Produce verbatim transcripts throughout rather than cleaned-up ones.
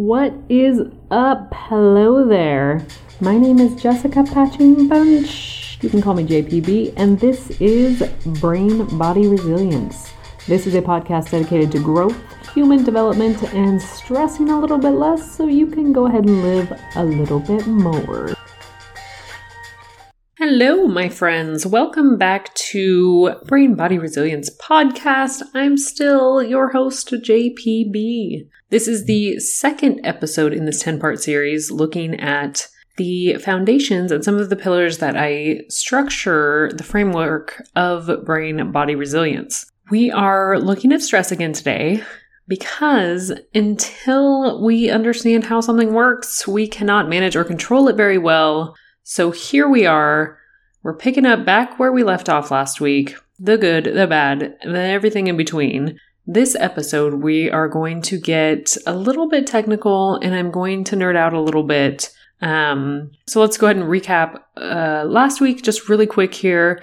What is up? Hello there. My name is Jessica Patching Bunch. You can call me J P B, and this is Brain Body Resilience. This is a podcast dedicated to growth, human development, and stressing a little bit less so you can go ahead and live a little bit more. Hello, my friends. Welcome back to Brain Body Resilience Podcast. I'm still your host, J P B. This is the second episode in this ten-part series looking at the foundations and some of the pillars that I structure the framework of Brain Body Resilience. We are looking at stress again today because until we understand how something works, we cannot manage or control it very well. So here we are, we're picking up back where we left off last week, the good, the bad, and everything in between. This episode, we are going to get a little bit technical and I'm going to nerd out a little bit. Um, so let's go ahead and recap uh, last week, just really quick here.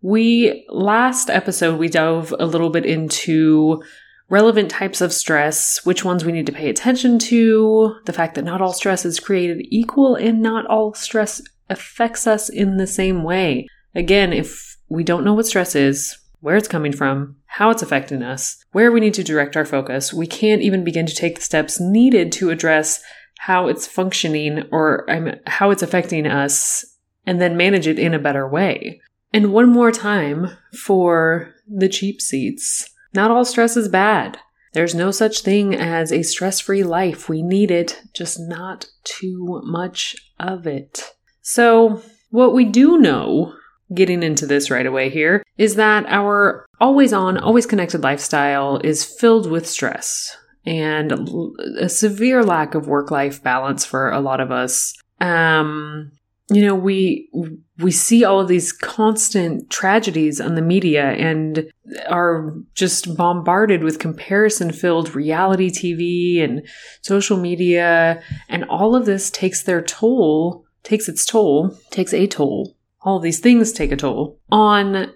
We, last episode, we dove a little bit into relevant types of stress, which ones we need to pay attention to, the fact that not all stress is created equal and not all stress affects us in the same way. Again, if we don't know what stress is, where it's coming from, how it's affecting us, where we need to direct our focus, we can't even begin to take the steps needed to address how it's functioning or um, how it's affecting us and then manage it in a better way. And one more time for the cheap seats. Not all stress is bad. There's no such thing as a stress-free life. We need it, just not too much of it. So what we do know, getting into this right away here, is that our always-on, always-connected lifestyle is filled with stress and a severe lack of work-life balance for a lot of us. Um, you know, we we see all of these constant tragedies on the media and are just bombarded with comparison-filled reality T V and social media, and all of this takes their toll. Takes its toll, takes a toll, all these things take a toll on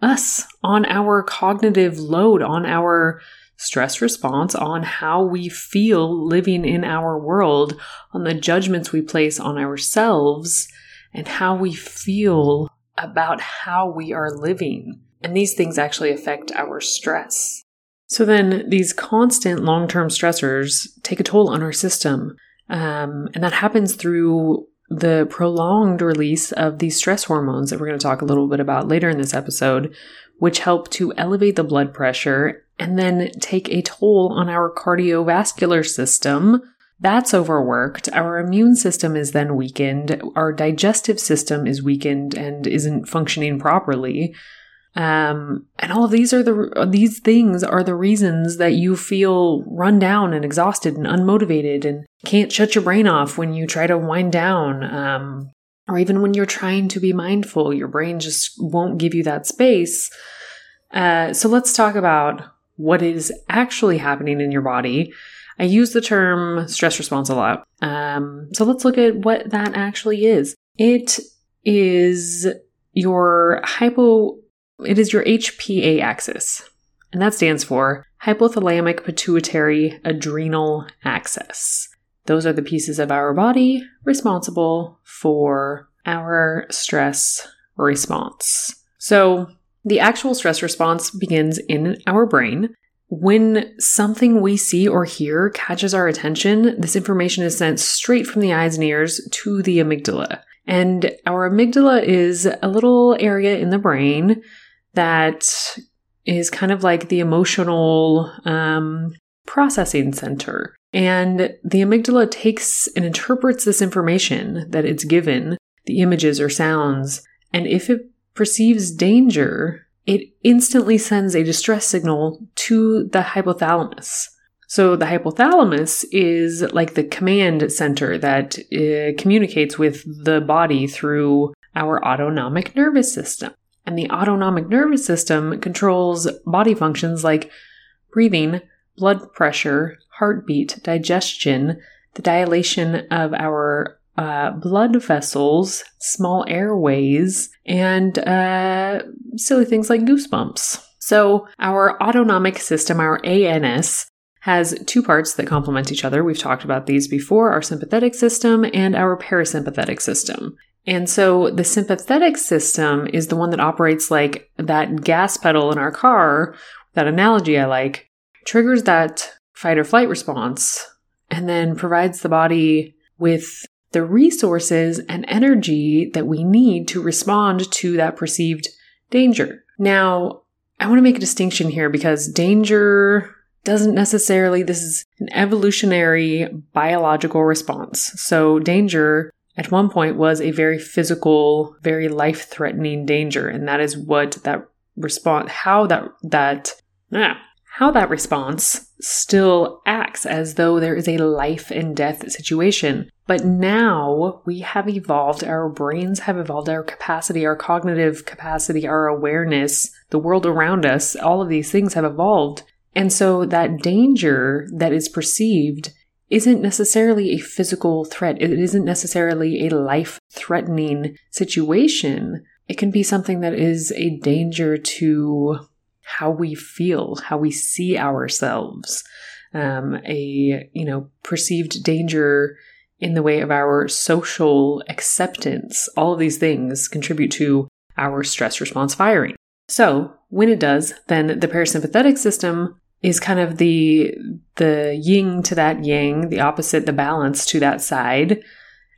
us, on our cognitive load, on our stress response, on how we feel living in our world, on the judgments we place on ourselves, and how we feel about how we are living. And these things actually affect our stress. So then these constant long-term stressors take a toll on our system. Um, and that happens through the prolonged release of these stress hormones that we're going to talk a little bit about later in this episode, which help to elevate the blood pressure and then take a toll on our cardiovascular system. That's overworked. Our immune system is then weakened. Our digestive system is weakened and isn't functioning properly. Um, and all of these are the these things are the reasons that you feel run down and exhausted and unmotivated and can't shut your brain off when you try to wind down, um, or even when you're trying to be mindful, your brain just won't give you that space. Uh, so let's talk about what is actually happening in your body. I use the term stress response a lot. Um, so let's look at what that actually is. It is your hypo. It is your H P A axis, and that stands for hypothalamic pituitary adrenal axis. Those are the pieces of our body responsible for our stress response. So the actual stress response begins in our brain. When something we see or hear catches our attention, this information is sent straight from the eyes and ears to the amygdala. And our amygdala is a little area in the brain that is kind of like the emotional um, processing center. And the amygdala takes and interprets this information that it's given, the images or sounds, and if it perceives danger, it instantly sends a distress signal to the hypothalamus. So the hypothalamus is like the command center that uh, communicates with the body through our autonomic nervous system. And the autonomic nervous system controls body functions like breathing, blood pressure, heartbeat, digestion, the dilation of our uh, blood vessels, small airways, and uh, silly things like goosebumps. So our autonomic system, our A N S, has two parts that complement each other. We've talked about these before, our sympathetic system and our parasympathetic system. And so the sympathetic system is the one that operates like that gas pedal in our car, that analogy I like, triggers that fight or flight response, and then provides the body with the resources and energy that we need to respond to that perceived danger. Now, I want to make a distinction here because danger doesn't necessarily, this is an evolutionary biological response. So danger at one point was a very physical, very life-threatening danger. And that is what that response, how that, that, ah, how that response still acts as though there is a life and death situation. But now we have evolved, our brains have evolved, our capacity, our cognitive capacity, our awareness, the world around us, all of these things have evolved. And so that danger that is perceived isn't necessarily a physical threat. It isn't necessarily a life-threatening situation. It can be something that is a danger to how we feel, how we see ourselves, um, a, you know, perceived danger in the way of our social acceptance. All of these things contribute to our stress response firing. So when it does, then the parasympathetic system is kind of the the yin to that yang, the opposite, the balance to that side.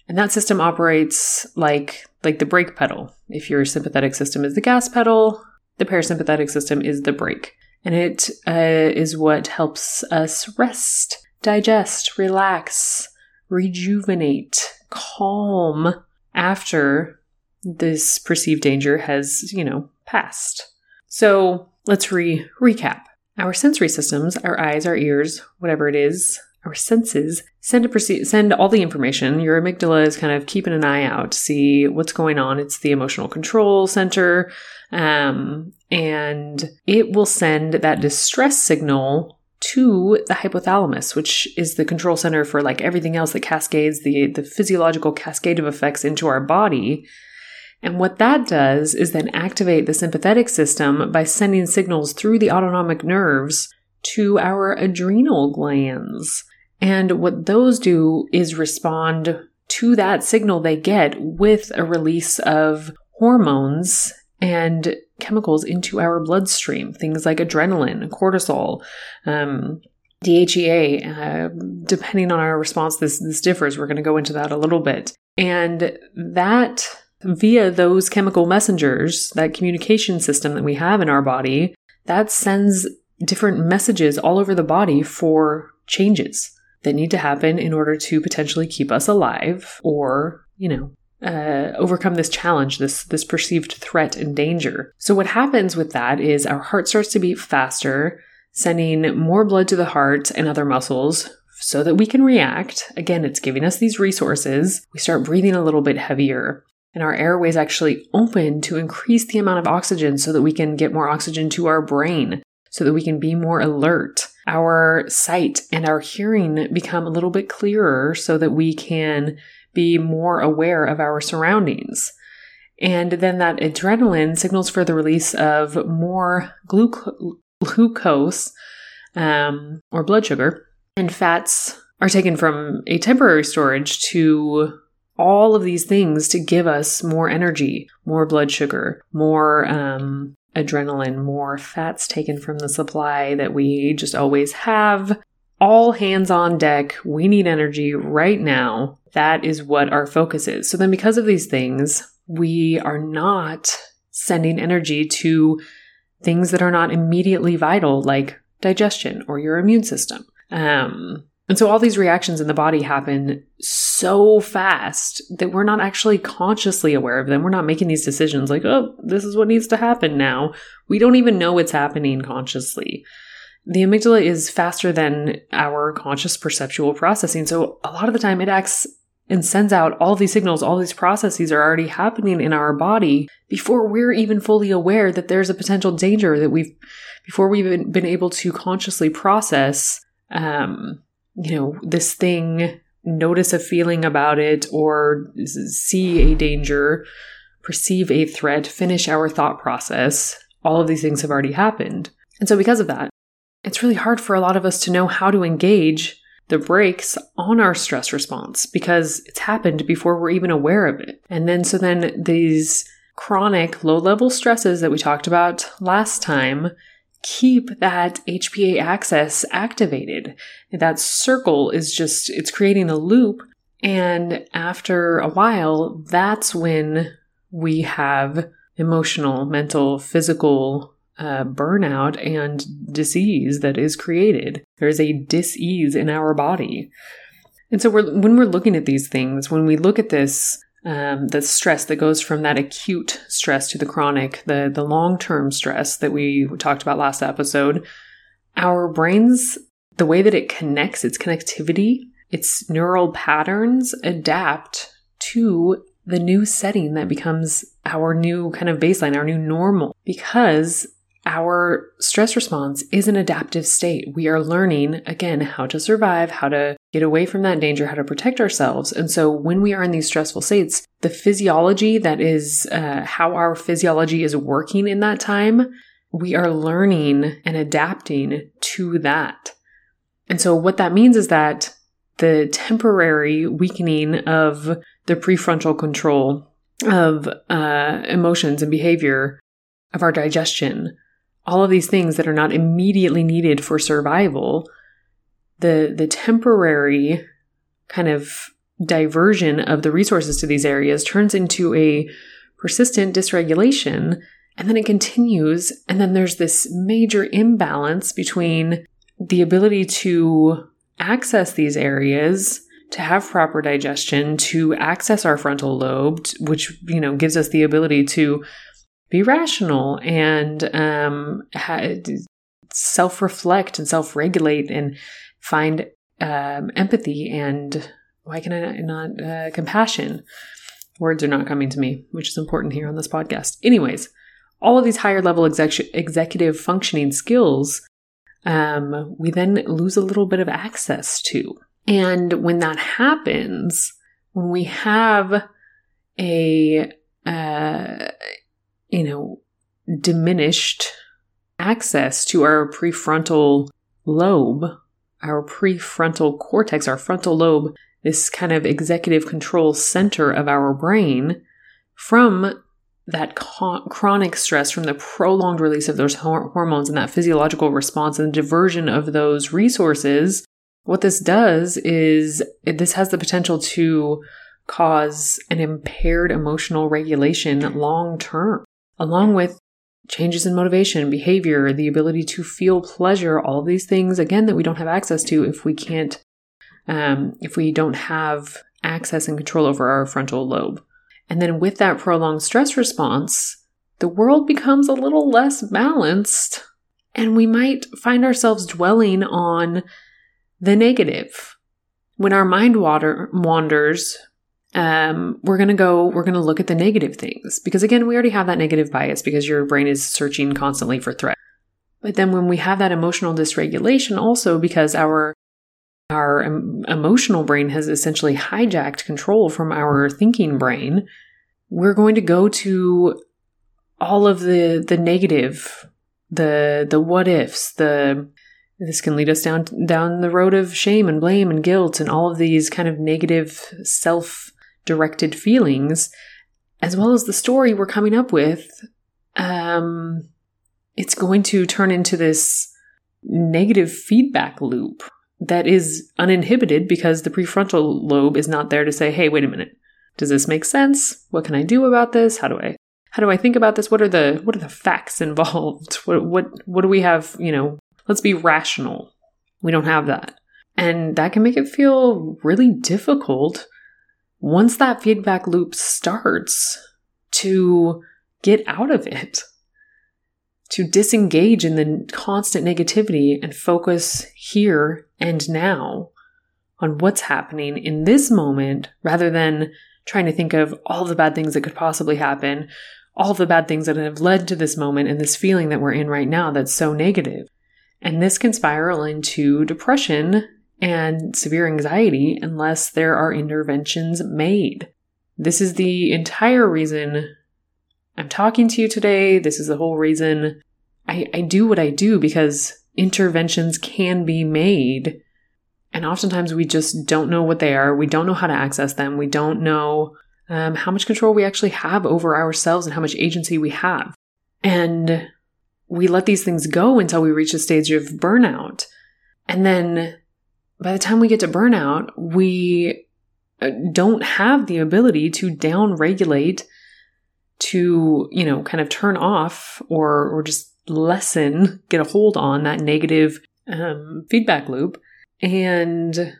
And that system operates like, like the brake pedal. If your sympathetic system is the gas pedal, the parasympathetic system is the brake. And it uh, is what helps us rest, digest, relax, rejuvenate, calm after this perceived danger has, you know, passed. So let's re- recap. Our sensory systems, our eyes, our ears, whatever it is, our senses, send a perce- send all the information. Your amygdala is kind of keeping an eye out to see what's going on. It's the emotional control center. Um, and it will send that distress signal to the hypothalamus, which is the control center for like everything else that cascades, the, the physiological cascade of effects into our body. And what that does is then activate the sympathetic system by sending signals through the autonomic nerves to our adrenal glands. And what those do is respond to that signal they get with a release of hormones and chemicals into our bloodstream, things like adrenaline, cortisol, um, D H E A. Uh, depending on our response, this, this differs. We're going to go into that a little bit. And that, via those chemical messengers, that communication system that we have in our body, that sends different messages all over the body for changes that need to happen in order to potentially keep us alive or, you know, uh, overcome this challenge, this, this perceived threat and danger. So what happens with that is our heart starts to beat faster, sending more blood to the heart and other muscles so that we can react. Again, it's giving us these resources. We start breathing a little bit heavier. And our airways actually open to increase the amount of oxygen so that we can get more oxygen to our brain, so that we can be more alert. Our sight and our hearing become a little bit clearer so that we can be more aware of our surroundings. And then that adrenaline signals for the release of more gluc- glucose um, or blood sugar. And fats are taken from a temporary storage to all of these things to give us more energy, more blood sugar, more um, adrenaline, more fats taken from the supply that we just always have. All hands on deck. We need energy right now. That is what our focus is. So then because of these things, we are not sending energy to things that are not immediately vital, like digestion or your immune system. Um... And so all these reactions in the body happen so fast that we're not actually consciously aware of them. We're not making these decisions like, oh, this is what needs to happen now. We don't even know it's happening consciously. The amygdala is faster than our conscious perceptual processing. So a lot of the time it acts and sends out all these signals, all these processes are already happening in our body before we're even fully aware that there's a potential danger that we've, before we've been able to consciously process, um, you know, this thing, notice a feeling about it, or see a danger, perceive a threat, finish our thought process. All of these things have already happened. And so because of that, it's really hard for a lot of us to know how to engage the brakes on our stress response because it's happened before we're even aware of it. And then, so then these chronic low-level stresses that we talked about last time keep that H P A axis activated. That circle is just, it's creating a loop. And after a while, that's when we have emotional, mental, physical uh, burnout and disease that is created. There is a dis-ease in our body. And so we're, when we're looking at these things, when we look at this, um, the stress that goes from that acute stress to the chronic, the, the long-term stress that we talked about last episode, our brains, the way that it connects, its connectivity, its neural patterns adapt to the new setting that becomes our new kind of baseline, our new normal, because our stress response is an adaptive state. We are learning, again, how to survive, how to get away from that danger, how to protect ourselves. And so when we are in these stressful states, the physiology that is uh, how our physiology is working in that time, we are learning and adapting to that. And so what that means is that the temporary weakening of the prefrontal control of uh, emotions and behavior, of our digestion, all of these things that are not immediately needed for survival, the the temporary kind of diversion of the resources to these areas turns into a persistent dysregulation, and then it continues, and then there's this major imbalance between the ability to access these areas, to have proper digestion, to access our frontal lobe, which, you know, gives us the ability to be rational and um, ha- self-reflect and self-regulate and find um, empathy and, why can I not, not uh, compassion? Words are not coming to me, which is important here on this podcast. Anyways, all of these higher level exec- executive functioning skills, um, we then lose a little bit of access to. And when that happens, when we have a, uh, you know, diminished access to our prefrontal lobe, our prefrontal cortex, our frontal lobe, this kind of executive control center of our brain, from that con- chronic stress, from the prolonged release of those hor- hormones and that physiological response and diversion of those resources, what this does is this has the potential to cause an impaired emotional regulation long term, along with changes in motivation, behavior, the ability to feel pleasure, all these things, again, that we don't have access to if we can't, um, if we don't have access and control over our frontal lobe. And then with that prolonged stress response, the world becomes a little less balanced, and we might find ourselves dwelling on the negative. When our mind water wanders, um, we're going to go, we're going to look at the negative things, because again, we already have that negative bias because your brain is searching constantly for threat. But then when we have that emotional dysregulation also, because our, our em- emotional brain has essentially hijacked control from our thinking brain, we're going to go to all of the, the negative, the, the what ifs, the, This can lead us down down the road of shame and blame and guilt and all of these kind of negative self-directed feelings, as well as the story we're coming up with. Um, it's going to turn into this negative feedback loop that is uninhibited because the prefrontal lobe is not there to say, hey, wait a minute, does this make sense? What can I do about this? How do I how do I think about this? What are the what are the facts involved? What what what do we have, you know? Let's be rational. We don't have that. And that can make it feel really difficult once that feedback loop starts to get out of it, to disengage in the constant negativity and focus here and now on what's happening in this moment, rather than trying to think of all the bad things that could possibly happen, all the bad things that have led to this moment and this feeling that we're in right now that's so negative. And this can spiral into depression and severe anxiety unless there are interventions made. This is the entire reason I'm talking to you today. This is the whole reason I, I do what I do, because interventions can be made. And oftentimes we just don't know what they are. We don't know how to access them. We don't know um, how much control we actually have over ourselves and how much agency we have. And we let these things go until we reach a stage of burnout. And then by the time we get to burnout, we don't have the ability to downregulate, to, you know, kind of turn off or or just lessen, get a hold on that negative um, feedback loop. And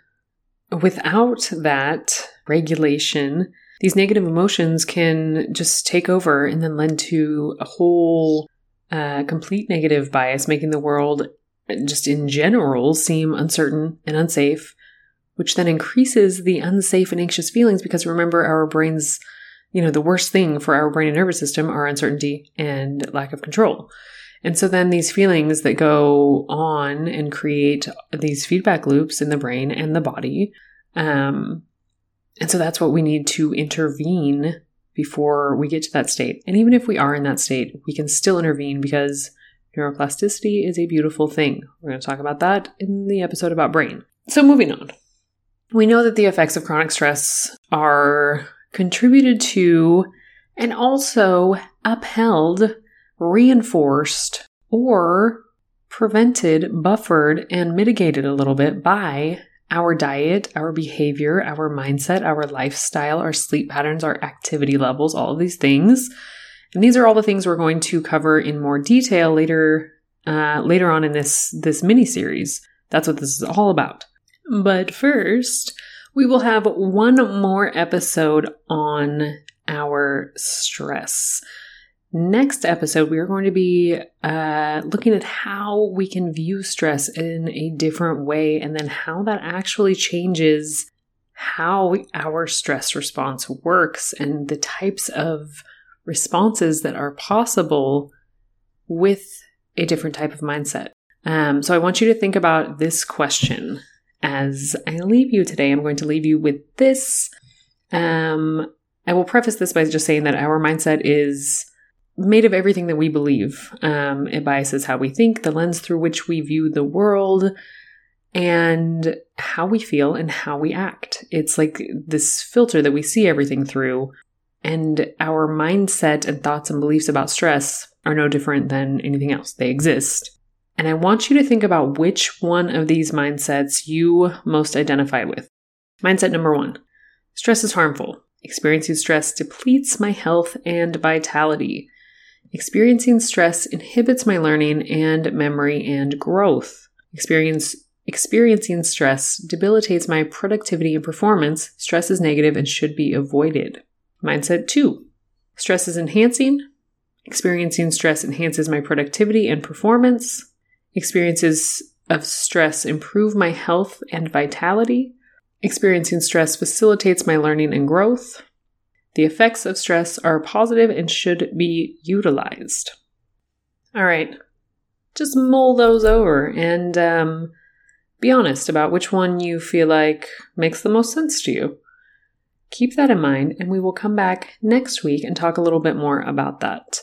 without that regulation, these negative emotions can just take over and then lend to a whole uh, complete negative bias, making the world just in general seem uncertain and unsafe, which then increases the unsafe and anxious feelings, because remember, our brains, you know, the worst thing for our brain and nervous system are uncertainty and lack of control. And so then these feelings that go on and create these feedback loops in the brain and the body. Um, and so that's what we need to intervene before we get to that state. And even if we are in that state, we can still intervene, because neuroplasticity is a beautiful thing. We're going to talk about that in the episode about brain. So moving on. We know that the effects of chronic stress are contributed to and also upheld, reinforced, or prevented, buffered, and mitigated a little bit by our diet, our behavior, our mindset, our lifestyle, our sleep patterns, our activity levels, all of these things. And these are all the things we're going to cover in more detail later, uh, later on in this, this mini-series. That's what this is all about. But first, we will have one more episode on our stress. Next episode, we are going to be uh, looking at how we can view stress in a different way, and then how that actually changes how our stress response works and the types of responses that are possible with a different type of mindset. Um, so I want you to think about this question as I leave you today. I'm going to leave you with this. Um, I will preface this by just saying that our mindset is made of everything that we believe. Um, it biases how we think, the lens through which we view the world, and how we feel and how we act. It's like this filter that we see everything through, and our mindset and thoughts and beliefs about stress are no different than anything else. They exist. And I want you to think about which one of these mindsets you most identify with. Mindset number one, stress is harmful. Experiencing stress depletes my health and vitality. Experiencing stress inhibits my learning and memory and growth. Experience, experiencing stress debilitates my productivity and performance. Stress is negative and should be avoided. Mindset two, stress is enhancing. Experiencing stress enhances my productivity and performance. Experiences of stress improve my health and vitality. Experiencing stress facilitates my learning and growth. The effects of stress are positive and should be utilized. All right, just mull those over and um, be honest about which one you feel like makes the most sense to you. Keep that in mind, and we will come back next week and talk a little bit more about that.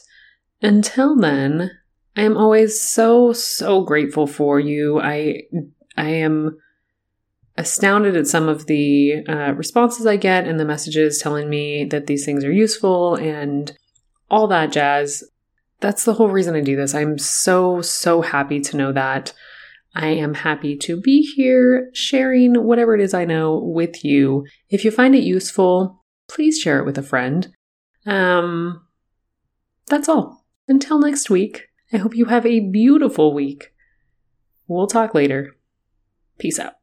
Until then, I am always so, so grateful for you. I, I am astounded at some of the uh, responses I get and the messages telling me that these things are useful and all that jazz. That's the whole reason I do this. I'm so, so happy to know that. I am happy to be here sharing whatever it is I know with you. If you find it useful, please share it with a friend. Um, that's all. Until next week, I hope you have a beautiful week. We'll talk later. Peace out.